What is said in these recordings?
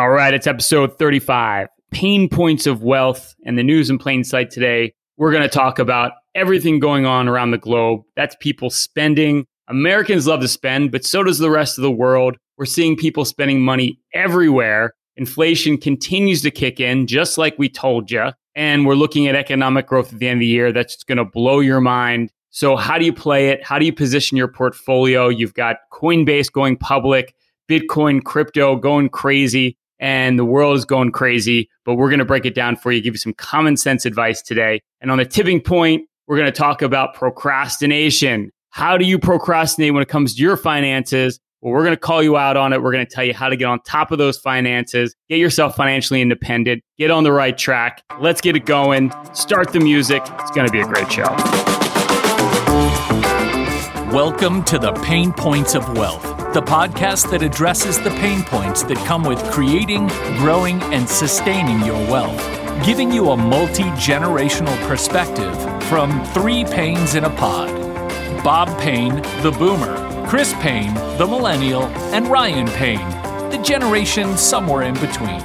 All right, it's episode 35, Pain Points of Wealth, and the news in plain sight today. We're going to talk about everything going on around the globe. That's people spending. Americans love to spend, but so does the rest of the world. We're seeing people spending money everywhere. Inflation continues to kick in, just like we told you. And we're looking at economic growth at the end of the year. That's going to blow your mind. So how do you play it? How do you position your portfolio? You've got Coinbase going public, Bitcoin, crypto going crazy, and the world is going crazy. But we're going to break it down for you, give you some common sense advice today. And on the tipping point, we're going to talk about procrastination. How do you procrastinate when it comes to your finances? Well, we're going to call you out on it. We're going to tell you how to get on top of those finances, get yourself financially independent, get on the right track. Let's get it going. Start the music. It's going to be a great show. Welcome to the Pain Points of Wealth, the podcast that addresses the pain points that come with creating, growing, and sustaining your wealth, giving you a multi-generational perspective from three pains in a pod. Bob Payne, the boomer, Chris Payne, the millennial, and Ryan Payne, the generation somewhere in between.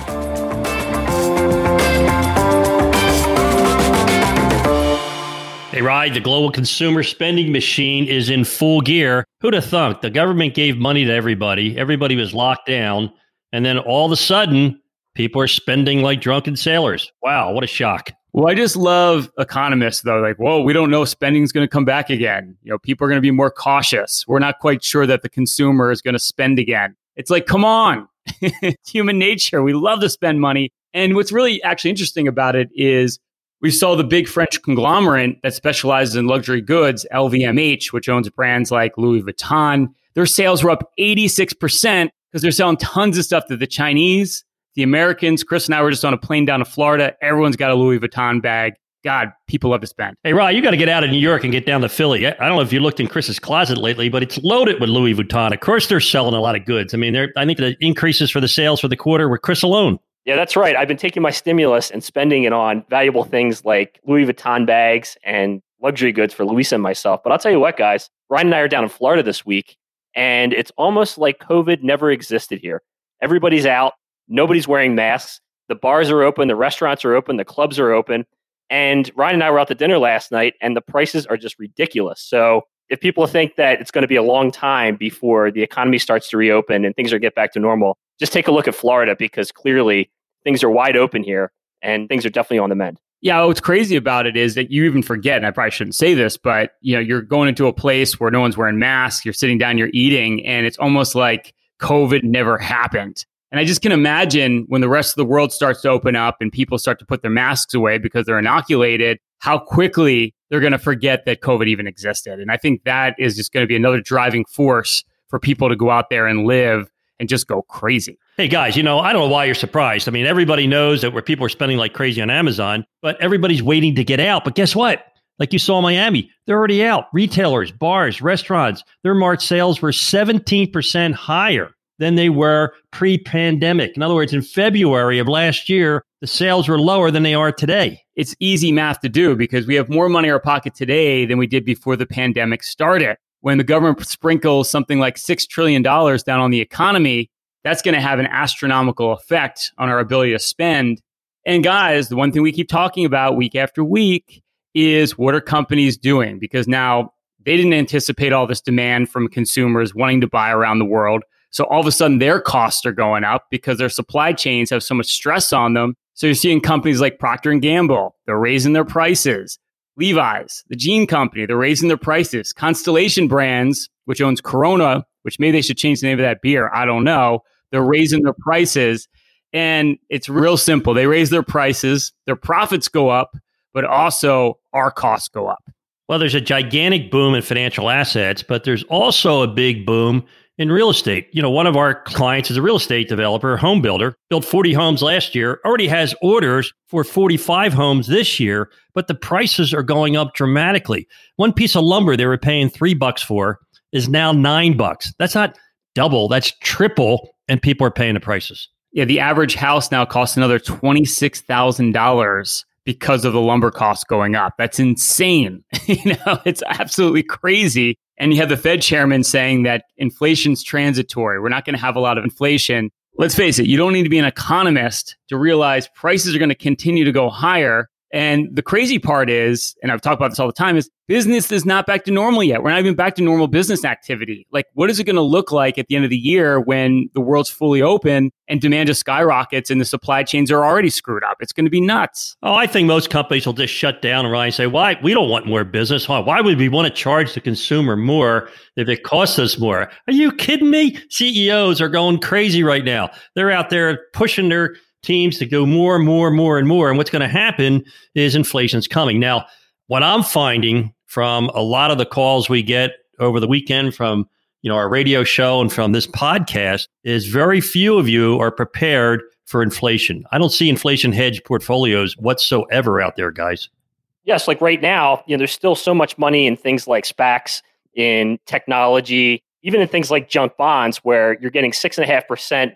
Hey, Ryan, the global consumer spending machine is in full gear. Who'd have thunk? The government gave money to everybody. Everybody was locked down. And then all of a sudden, people are spending like drunken sailors. Wow, what a shock. Well, I just love economists, though. Like, whoa, we don't know if spending's going to come back again. You know, people are going to be more cautious. We're not quite sure that the consumer is going to spend again. It's like, come on. It's human nature. We love to spend money. And what's really actually interesting about it is we saw the big French conglomerate that specializes in luxury goods, LVMH, which owns brands like Louis Vuitton. Their sales were up 86% because they're selling tons of stuff to the Chinese. The Americans, Chris and I were just on a plane down to Florida. Everyone's got a Louis Vuitton bag. God, people love to spend. Hey, Ryan, you got to get out of New York and get down to Philly. I don't know if you looked in Chris's closet lately, but it's loaded with Louis Vuitton. Of course, they're selling a lot of goods. I mean, I think the increases for the sales for the quarter were Chris alone. Yeah, that's right. I've been taking my stimulus and spending it on valuable things like Louis Vuitton bags and luxury goods for Luisa and myself. But I'll tell you what, guys, Ryan and I are down in Florida this week, and it's almost like COVID never existed here. Everybody's out. Nobody's wearing masks. The bars are open. The restaurants are open. The clubs are open. And Ryan and I were out to dinner last night, and the prices are just ridiculous. So if people think that it's going to be a long time before the economy starts to reopen and things are get back to normal, just take a look at Florida, because clearly things are wide open here and things are definitely on the mend. Yeah, what's crazy about it is that you even forget, and I probably shouldn't say this, but you know, you're going into a place where no one's wearing masks, you're sitting down, you're eating, and it's almost like COVID never happened. And I just can imagine when the rest of the world starts to open up and people start to put their masks away because they're inoculated, how quickly they're going to forget that COVID even existed. And I think that is just going to be another driving force for people to go out there and live and just go crazy. Hey, guys, you know, I don't know why you're surprised. I mean, everybody knows that where people are spending like crazy on Amazon, but everybody's waiting to get out. But guess what? Like you saw in Miami, they're already out. Retailers, bars, restaurants, their March sales were 17% higher than they were pre-pandemic. In other words, in February of last year, the sales were lower than they are today. It's easy math to do because we have more money in our pocket today than we did before the pandemic started. When the government sprinkles something like $6 trillion down on the economy, that's going to have an astronomical effect on our ability to spend. And guys, the one thing we keep talking about week after week is what are companies doing? Because now they didn't anticipate all this demand from consumers wanting to buy around the world. So all of a sudden, their costs are going up because their supply chains have so much stress on them. So you're seeing companies like Procter & Gamble, they're raising their prices. Levi's, the jean company, they're raising their prices. Constellation Brands, which owns Corona, which maybe they should change the name of that beer. I don't know. They're raising their prices. And it's real simple. They raise their prices, their profits go up, but also our costs go up. Well, there's a gigantic boom in financial assets, but there's also a big boom in real estate. You know, one of our clients is a real estate developer, home builder, built 40 homes last year, already has orders for 45 homes this year, but the prices are going up dramatically. One piece of lumber they were paying $3 for is now $9. That's not double, that's triple, and people are paying the prices. Yeah, the average house now costs another $26,000 because of the lumber costs going up. That's insane. You know, it's absolutely crazy. And you have the Fed chairman saying that inflation's transitory. We're not going to have a lot of inflation. let's face it, you don't need to be an economist to realize prices are going to continue to go higher. And the crazy part is, and I've talked about this all the time, is business is not back to normal yet. We're not even back to normal business activity. Like, what is it going to look like at the end of the year when the world's fully open and demand just skyrockets and the supply chains are already screwed up? It's going to be nuts. Oh, I think most companies will just shut down and say, why? We don't want more business. Huh? Why would we want to charge the consumer more if it costs us more? Are you kidding me? CEOs are going crazy right now. They're out there pushing their teams to go more and more and more and more. And what's going to happen is inflation's coming. Now, what I'm finding from a lot of the calls we get over the weekend from, you know, our radio show and from this podcast is very few of you are prepared for inflation. I don't see inflation hedge portfolios whatsoever out there, guys. Yes, like right now, you know, there's still so much money in things like SPACs, in technology, even in things like junk bonds where you're getting 6.5%,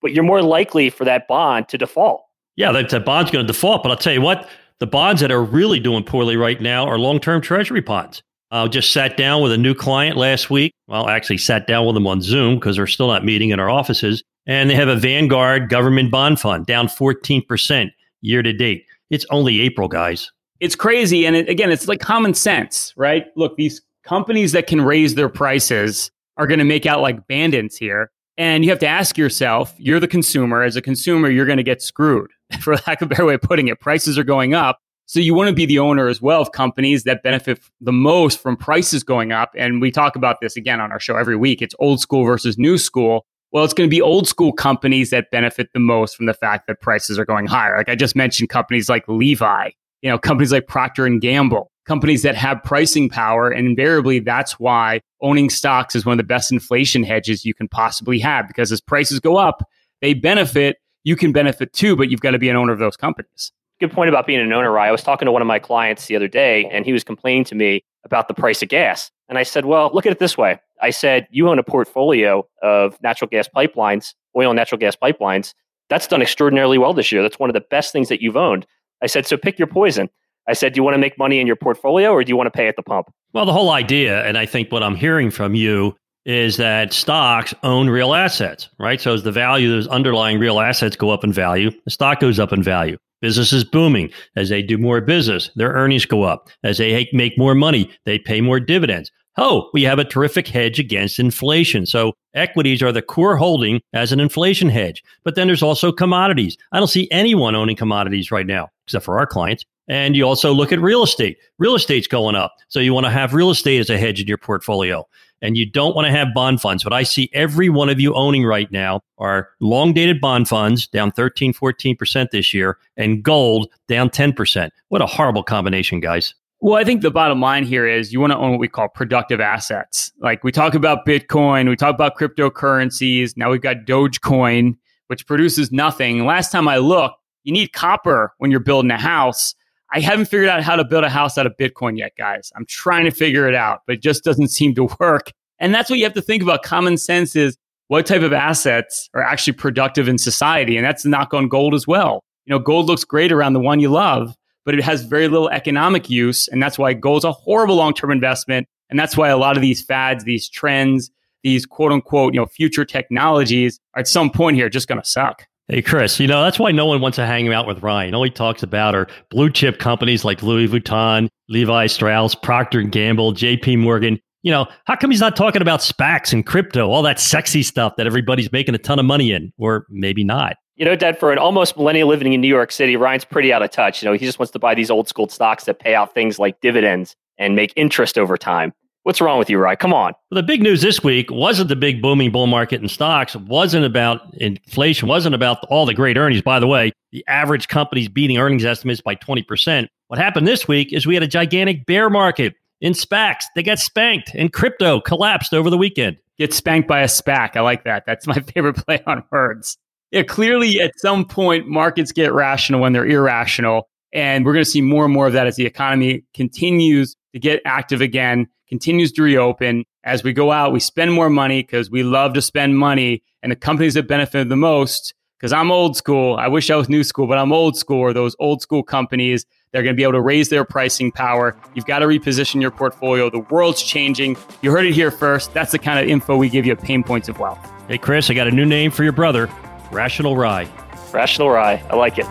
but you're more likely for that bond to default. Yeah, that bond's going to default. But I'll tell you what, the bonds that are really doing poorly right now are long-term treasury bonds. I just sat down with a new client last week. Well, actually sat down with them on Zoom because they're still not meeting in our offices. And they have a Vanguard government bond fund down 14% year to date. It's only April, guys. It's crazy. And again, it's like common sense, right? Look, these companies that can raise their prices are going to make out like bandits here. And you have to ask yourself, you're the consumer. As a consumer, you're going to get screwed, for lack of a better way of putting it. Prices are going up. So you want to be the owner as well of companies that benefit the most from prices going up. And we talk about this again on our show every week. It's old school versus new school. Well, it's going to be old school companies that benefit the most from the fact that prices are going higher. Like I just mentioned, companies like Levi, you know, companies like Procter & Gamble, companies that have pricing power. And invariably, that's why owning stocks is one of the best inflation hedges you can possibly have, because as prices go up, they benefit. You can benefit too, but you've got to be an owner of those companies. Good point about being an owner, Ryan. I was talking to one of my clients the other day, and he was complaining to me about the price of gas. And I said, well, look at it this way. I said, you own a portfolio of natural gas pipelines, oil and natural gas pipelines. That's done extraordinarily well this year. That's one of the best things that you've owned. I said, so pick your poison. I said, do you want to make money in your portfolio or do you want to pay at the pump? Well, the whole idea, and I think what I'm hearing from you, is that stocks own real assets, right? So as the value of those underlying real assets go up in value, the stock goes up in value. Business is booming. As they do more business, their earnings go up. As they make more money, they pay more dividends. Oh, we have a terrific hedge against inflation. So equities are the core holding as an inflation hedge. But then there's also commodities. I don't see anyone owning commodities right now, except for our clients. And you also look at real estate. Real estate's going up. So you want to have real estate as a hedge in your portfolio. And you don't want to have bond funds. What I see every one of you owning right now are long-dated bond funds down 13, 14% this year and gold down 10%. What a horrible combination, guys. Well, I think the bottom line here is you want to own what we call productive assets. Like we talk about Bitcoin, we talk about cryptocurrencies. Now we've got Dogecoin, which produces nothing. Last time I looked, you need copper when you're building a house. I haven't figured out how to build a house out of Bitcoin yet, guys. I'm trying to figure it out, but it just doesn't seem to work. And that's what you have to think about. Common sense is what type of assets are actually productive in society. And that's the knock on gold as well. You know, gold looks great around the one you love, but it has very little economic use. And that's why gold's a horrible long-term investment. And that's why a lot of these fads, these trends, these quote unquote, you know, future technologies are at some point here just going to suck. Hey, Chris, you know, that's why no one wants to hang out with Ryan. All he talks about are blue chip companies like Louis Vuitton, Levi Strauss, Procter & Gamble, JP Morgan. You know, how come he's not talking about SPACs and crypto, all that sexy stuff that everybody's making a ton of money in, or maybe not? You know, Dad, for an almost millennial living in New York City, Ryan's pretty out of touch. You know, he just wants to buy these old school stocks that pay out things like dividends and make interest over time. What's wrong with you, Ryan? Come on. Well, the big news this week wasn't the big booming bull market in stocks, wasn't about inflation, wasn't about all the great earnings. By the way, the average company's beating earnings estimates by 20%. What happened this week is we had a gigantic bear market in SPACs. They got spanked, and crypto collapsed over the weekend. Get spanked by a SPAC. I like that. That's my favorite play on words. Yeah, clearly, at some point, markets get rational when they're irrational. And we're going to see more and more of that as the economy continues to get active again, continues to reopen. As we go out, we spend more money because we love to spend money. And the companies that benefit the most, because I'm old school, I wish I was new school, but I'm old school, are those old school companies. They're going to be able to raise their pricing power. You've got to reposition your portfolio. The world's changing. You heard it here first. That's the kind of info we give you at Pain Points of Wealth. Hey, Chris, I got a new name for your brother. Rational Rye. Rational Rye. I like it.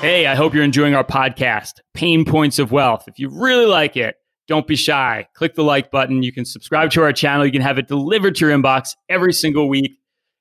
Hey, I hope you're enjoying our podcast, Pain Points of Wealth. If you really like it, don't be shy. Click the like button. You can subscribe to our channel. You can have it delivered to your inbox every single week.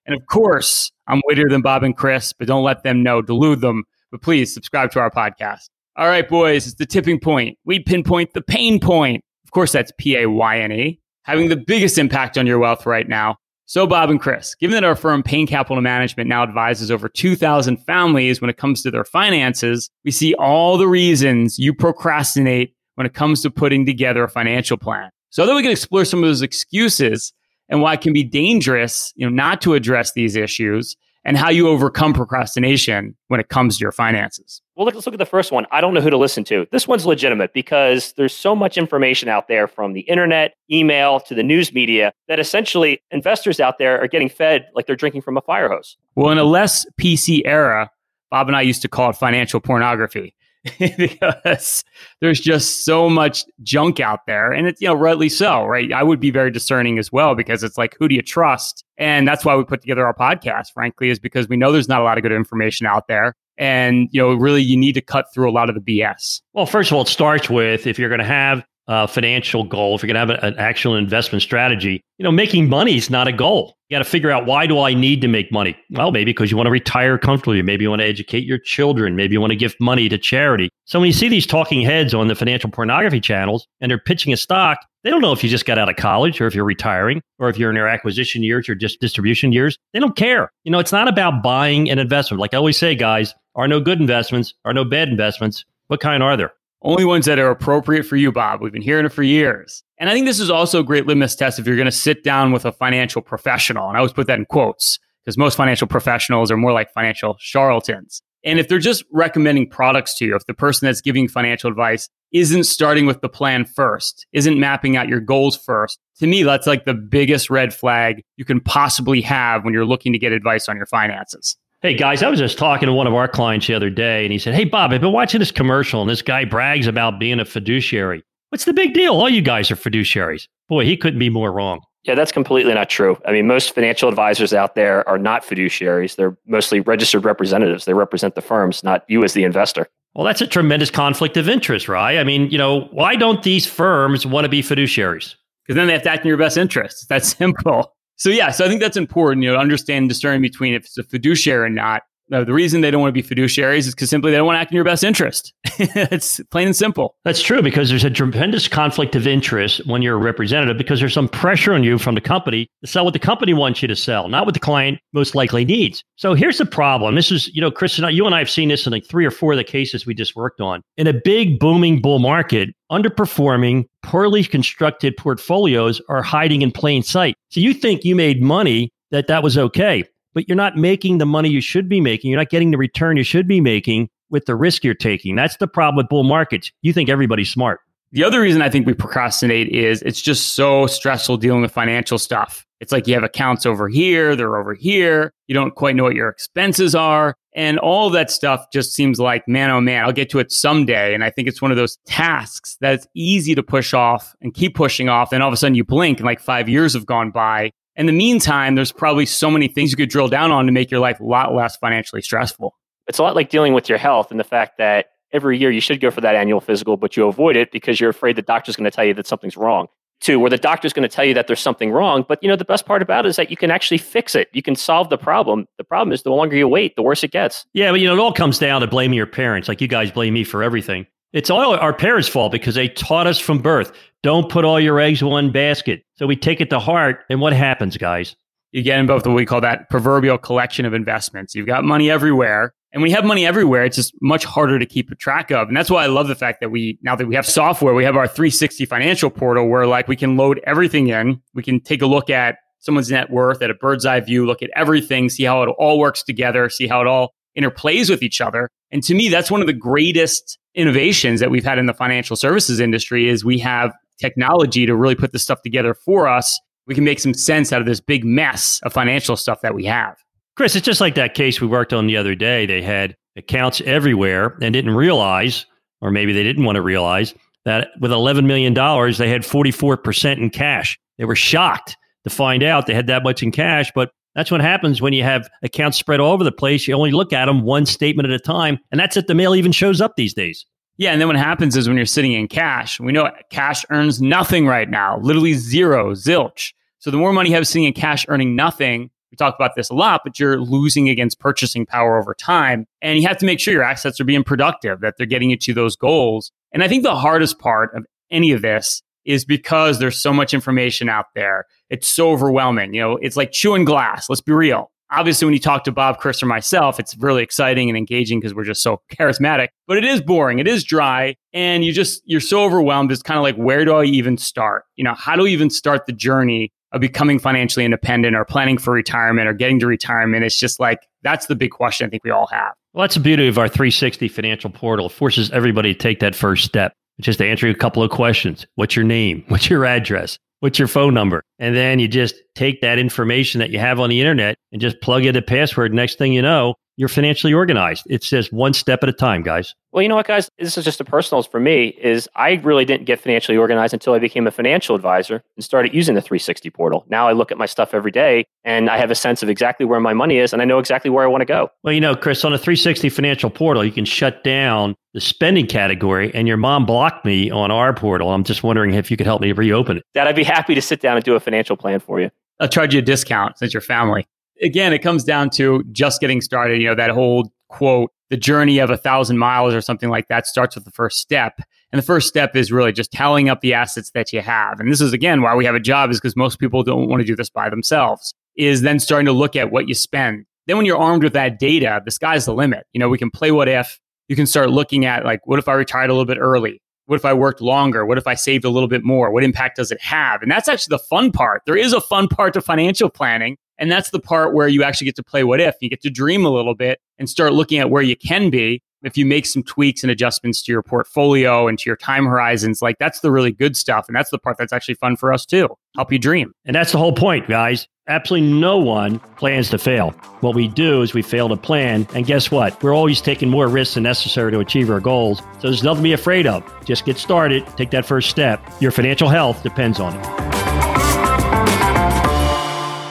And of course, I'm wittier than Bob and Chris, but don't let them know. Delude them. But please subscribe to our podcast. All right, boys, it's the tipping point. We pinpoint the pain point. Of course, that's P-A-Y-N-E. Having the biggest impact on your wealth right now. So Bob and Chris, given that our firm Payne Capital Management now advises over 2,000 families when it comes to their finances, we see all the reasons you procrastinate when it comes to putting together a financial plan. So that we can explore some of those excuses and why it can be dangerous, not to address these issues and how you overcome procrastination when it comes to your finances. Well, let's look at the first one. I don't know who to listen to. This one's legitimate because there's so much information out there from the internet, email, to the news media that essentially investors out there are getting fed like they're drinking from a fire hose. Well, in a less PC era, Bob and I used to call it financial pornography because there's just so much junk out there. And it's, rightly so, right? I would be very discerning as well because it's like, who do you trust? And that's why we put together our podcast, frankly, is because we know there's not a lot of good information out there. And, really, you need to cut through a lot of the BS. Well, first of all, it starts with if you're going to have a financial goal, if you're going to have an actual investment strategy, making money is not a goal. You got to figure out, why do I need to make money? Well, maybe because you want to retire comfortably. Maybe you want to educate your children. Maybe you want to give money to charity. So when you see these talking heads on the financial pornography channels and they're pitching a stock, they don't know if you just got out of college or if you're retiring or if you're in your acquisition years or just distribution years. They don't care. It's not about buying an investment. Like I always say, guys, are no good investments, are no bad investments. What kind are there? Only ones that are appropriate for you, Bob. We've been hearing it for years. And I think this is also a great litmus test if you're going to sit down with a financial professional. And I always put that in quotes because most financial professionals are more like financial charlatans. And if they're just recommending products to you, if the person that's giving financial advice isn't starting with the plan first, isn't mapping out your goals first, to me, that's like the biggest red flag you can possibly have when you're looking to get advice on your finances. Hey, guys, I was just talking to one of our clients the other day, and he said, hey, Bob, I've been watching this commercial, and this guy brags about being a fiduciary. What's the big deal? All you guys are fiduciaries. Boy, he couldn't be more wrong. Yeah, that's completely not true. I mean, most financial advisors out there are not fiduciaries. They're mostly registered representatives. They represent the firms, not you as the investor. Well, that's a tremendous conflict of interest, right? I mean, why don't these firms want to be fiduciaries? Because then they have to act in your best interest. That's simple. So yeah, so I think that's important, to understand and discern between if it's a fiduciary or not. Now, the reason they don't want to be fiduciaries is because simply they don't want to act in your best interest. It's plain and simple. That's true, because there's a tremendous conflict of interest when you're a representative, because there's some pressure on you from the company to sell what the company wants you to sell, not what the client most likely needs. So here's the problem. This is, Chris and I, you and I have seen this in like 3 or 4 of the cases we just worked on. In a big booming bull market, underperforming, poorly constructed portfolios are hiding in plain sight. So you think you made money, that was okay, but you're not making the money you should be making. You're not getting the return you should be making with the risk you're taking. That's the problem with bull markets. You think everybody's smart. The other reason I think we procrastinate is it's just so stressful dealing with financial stuff. It's like you have accounts over here, they're over here. You don't quite know what your expenses are. And all that stuff just seems like, man, oh man, I'll get to it someday. And I think it's one of those tasks that's easy to push off and keep pushing off. And all of a sudden you blink and like 5 years have gone by. In the meantime, there's probably so many things you could drill down on to make your life a lot less financially stressful. It's a lot like dealing with your health and the fact that every year you should go for that annual physical, but you avoid it because you're afraid the doctor's going to tell you that something's wrong. Two, where the doctor's going to tell you that there's something wrong. But the best part about it is that you can actually fix it. You can solve the problem. The problem is the longer you wait, the worse it gets. Yeah, but it all comes down to blaming your parents. Like you guys blame me for everything. It's all our parents' fault because they taught us from birth. Don't put all your eggs in one basket. So we take it to heart. And what happens, guys? You get in both what we call that proverbial collection of investments. You've got money everywhere. And when you have money everywhere, it's just much harder to keep track of. And that's why I love the fact that now that we have software, we have our 360 financial portal where like we can load everything in. We can take a look at someone's net worth at a bird's eye view, look at everything, see how it all works together, see how it all interplays with each other. And to me, that's one of the greatest innovations that we've had in the financial services industry is we have technology to really put this stuff together for us. We can make some sense out of this big mess of financial stuff that we have. Chris, it's just like that case we worked on the other day. They had accounts everywhere and didn't realize, or maybe they didn't want to realize, that with $11 million, they had 44% in cash. They were shocked to find out they had that much in cash. But that's what happens when you have accounts spread all over the place. You only look at them one statement at a time. And that's if the mail even shows up these days. Yeah. And then what happens is when you're sitting in cash, we know cash earns nothing right now, literally zero, zilch. So the more money you have sitting in cash earning nothing, we talk about this a lot, but you're losing against purchasing power over time. And you have to make sure your assets are being productive, that they're getting you to those goals. And I think the hardest part of any of this is because there's so much information out there. It's so overwhelming. You know, it's like chewing glass. Let's be real. Obviously, when you talk to Bob, Chris, or myself, it's really exciting and engaging because we're just so charismatic. But it is boring. It is dry. And you're so overwhelmed. It's kind of like, where do I even start? You know, how do we even start the journey of becoming financially independent or planning for retirement or getting to retirement? It's just like, that's the big question I think we all have. Well, that's the beauty of our 360 financial portal. It forces everybody to take that first step, which is to answer a couple of questions. What's your name? What's your address? What's your phone number? And then you just take that information that you have on the internet and just plug in a password. Next thing you know, you're financially organized. It's just one step at a time, guys. Well, you know what, guys? This is just a personal for me, is I really didn't get financially organized until I became a financial advisor and started using the 360 portal. Now I look at my stuff every day and I have a sense of exactly where my money is and I know exactly where I want to go. Well, you know, Chris, on a 360 financial portal, you can shut down the spending category, and your mom blocked me on our portal. I'm just wondering if you could help me reopen it. Dad, I'd be happy to sit down and do a financial plan for you. I'll charge you a discount since you're family. Again, it comes down to just getting started. You know, that whole quote, the journey of 1,000 miles or something like that starts with the first step. And the first step is really just tallying up the assets that you have. And this is, again, why we have a job, is because most people don't want to do this by themselves, is then starting to look at what you spend. Then when you're armed with that data, the sky's the limit. You know, we can play what if. You can start looking at, like, what if I retired a little bit early? What if I worked longer? What if I saved a little bit more? What impact does it have? And that's actually the fun part. There is a fun part to financial planning. And that's the part where you actually get to play what if. You get to dream a little bit and start looking at where you can be if you make some tweaks and adjustments to your portfolio and to your time horizons. Like, that's the really good stuff. And that's the part that's actually fun for us too. Help you dream. And that's the whole point, guys. Absolutely no one plans to fail. What we do is we fail to plan. And guess what? We're always taking more risks than necessary to achieve our goals. So there's nothing to be afraid of. Just get started. Take that first step. Your financial health depends on it.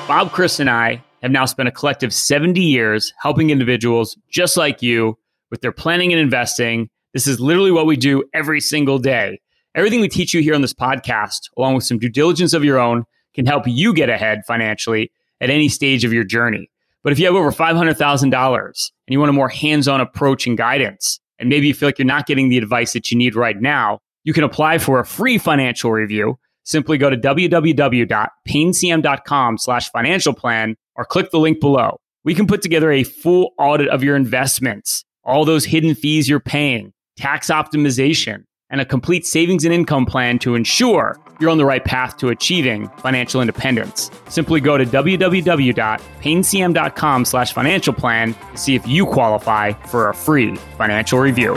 Bob, Chris, and I have now spent a collective 70 years helping individuals just like you with their planning and investing. This is literally what we do every single day. Everything we teach you here on this podcast, along with some due diligence of your own, can help you get ahead financially at any stage of your journey. But if you have over $500,000 and you want a more hands-on approach and guidance, and maybe you feel like you're not getting the advice that you need right now, you can apply for a free financial review. Simply go to www.paynecm.com/financial plan or click the link below. We can put together a full audit of your investments, all those hidden fees you're paying, tax optimization, and a complete savings and income plan to ensure you're on the right path to achieving financial independence. Simply go to www.paynecm.com/financial plan to see if you qualify for a free financial review.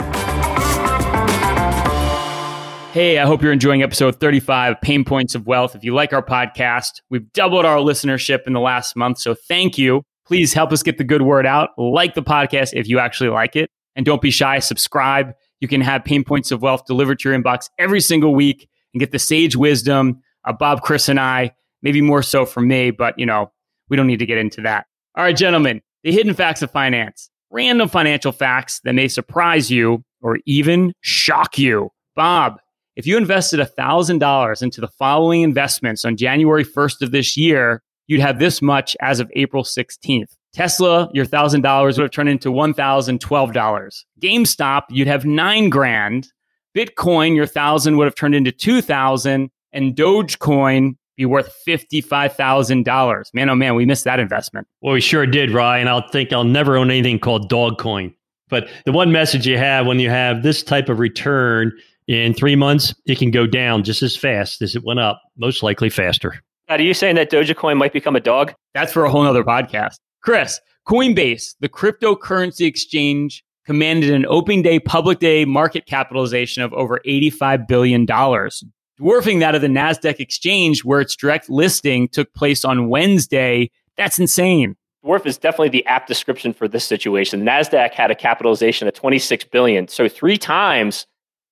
Hey, I hope you're enjoying episode 35, Pain Points of Wealth. If you like our podcast, we've doubled our listenership in the last month, so thank you. Please help us get the good word out. Like the podcast if you actually like it. And don't be shy, subscribe. You can have Pain Points of Wealth delivered to your inbox every single week and get the sage wisdom of Bob, Chris, and I, maybe more so from me, but you know, we don't need to get into that. All right, gentlemen, the hidden facts of finance. Random financial facts that may surprise you or even shock you. Bob, if you invested $1,000 into the following investments on January 1st of this year, you'd have this much as of April 16th. Tesla, your $1,000 would have turned into $1,012. GameStop, you'd have $9,000. Bitcoin, your $1,000 would have turned into $2,000. And Dogecoin be worth $55,000. Man, oh man, we missed that investment. Well, we sure did, Ryan. I think I'll never own anything called Dogecoin. But the one message you have when you have this type of return in 3 months, it can go down just as fast as it went up, most likely faster. Now, are you saying that Dogecoin might become a dog? That's for a whole other podcast. Chris, Coinbase, the cryptocurrency exchange, commanded an opening day, public day market capitalization of over $85 billion, dwarfing that of the NASDAQ exchange, where its direct listing took place on Wednesday. That's insane. Dwarf is definitely the apt description for this situation. NASDAQ had a capitalization of $26 billion, so 3 times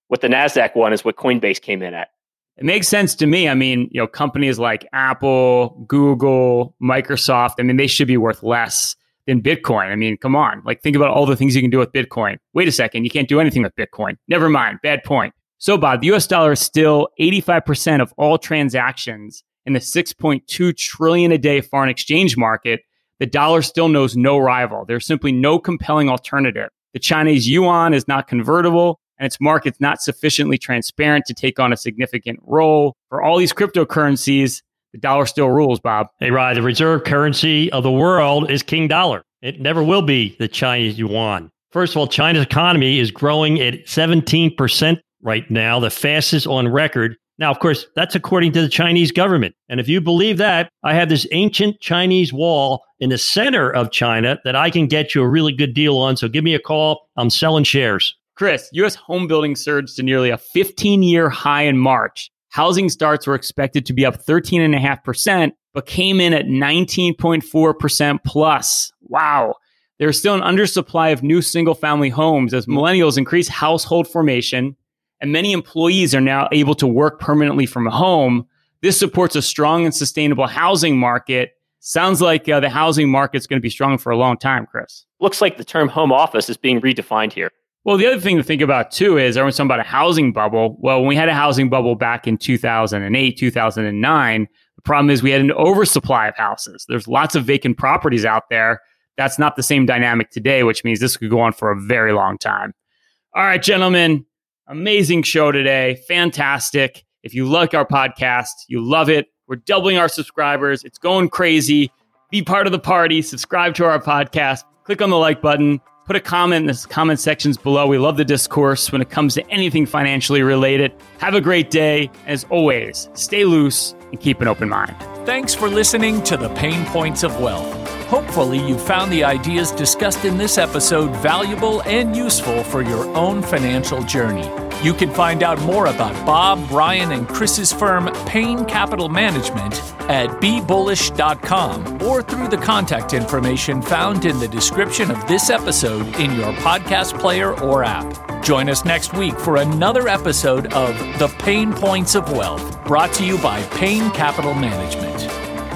what the NASDAQ one is what Coinbase came in at. It makes sense to me. I mean, you know, companies like Apple, Google, Microsoft, I mean, they should be worth less than Bitcoin. I mean, come on, like think about all the things you can do with Bitcoin. Wait a second, you can't do anything with Bitcoin. Never mind, bad point. So Bob, the US dollar is still 85% of all transactions in the $6.2 trillion a day foreign exchange market. The dollar still knows no rival. There's simply no compelling alternative. The Chinese yuan is not convertible, and its market's not sufficiently transparent to take on a significant role. For all these cryptocurrencies, the dollar still rules, Bob. Hey, Rod, the reserve currency of the world is King Dollar. It never will be the Chinese yuan. First of all, China's economy is growing at 17% right now, the fastest on record. Now, of course, that's according to the Chinese government. And if you believe that, I have this ancient Chinese wall in the center of China that I can get you a really good deal on. So give me a call. I'm selling shares. Chris, U.S. home building surged to nearly a 15-year high in March. Housing starts were expected to be up 13.5%, but came in at 19.4% plus. Wow. There's still an undersupply of new single-family homes as millennials increase household formation, and many employees are now able to work permanently from home. This supports a strong and sustainable housing market. Sounds like the housing market's going to be strong for a long time, Chris. Looks like the term home office is being redefined here. Well, the other thing to think about, too, is everyone's talking about a housing bubble. Well, when we had a housing bubble back in 2008, 2009, the problem is we had an oversupply of houses. There's lots of vacant properties out there. That's not the same dynamic today, which means this could go on for a very long time. All right, gentlemen, amazing show today. Fantastic. If you like our podcast, you love it. We're doubling our subscribers. It's going crazy. Be part of the party. Subscribe to our podcast. Click on the like button. Put a comment in the comment sections below. We love the discourse when it comes to anything financially related. Have a great day. As always, stay loose and keep an open mind. Thanks for listening to The Pain Points of Wealth. Hopefully, you found the ideas discussed in this episode valuable and useful for your own financial journey. You can find out more about Bob, Brian, and Chris's firm, Payne Capital Management, at bebullish.com or through the contact information found in the description of this episode in your podcast player or app. Join us next week for another episode of The Payne Points of Wealth, brought to you by Payne Capital Management.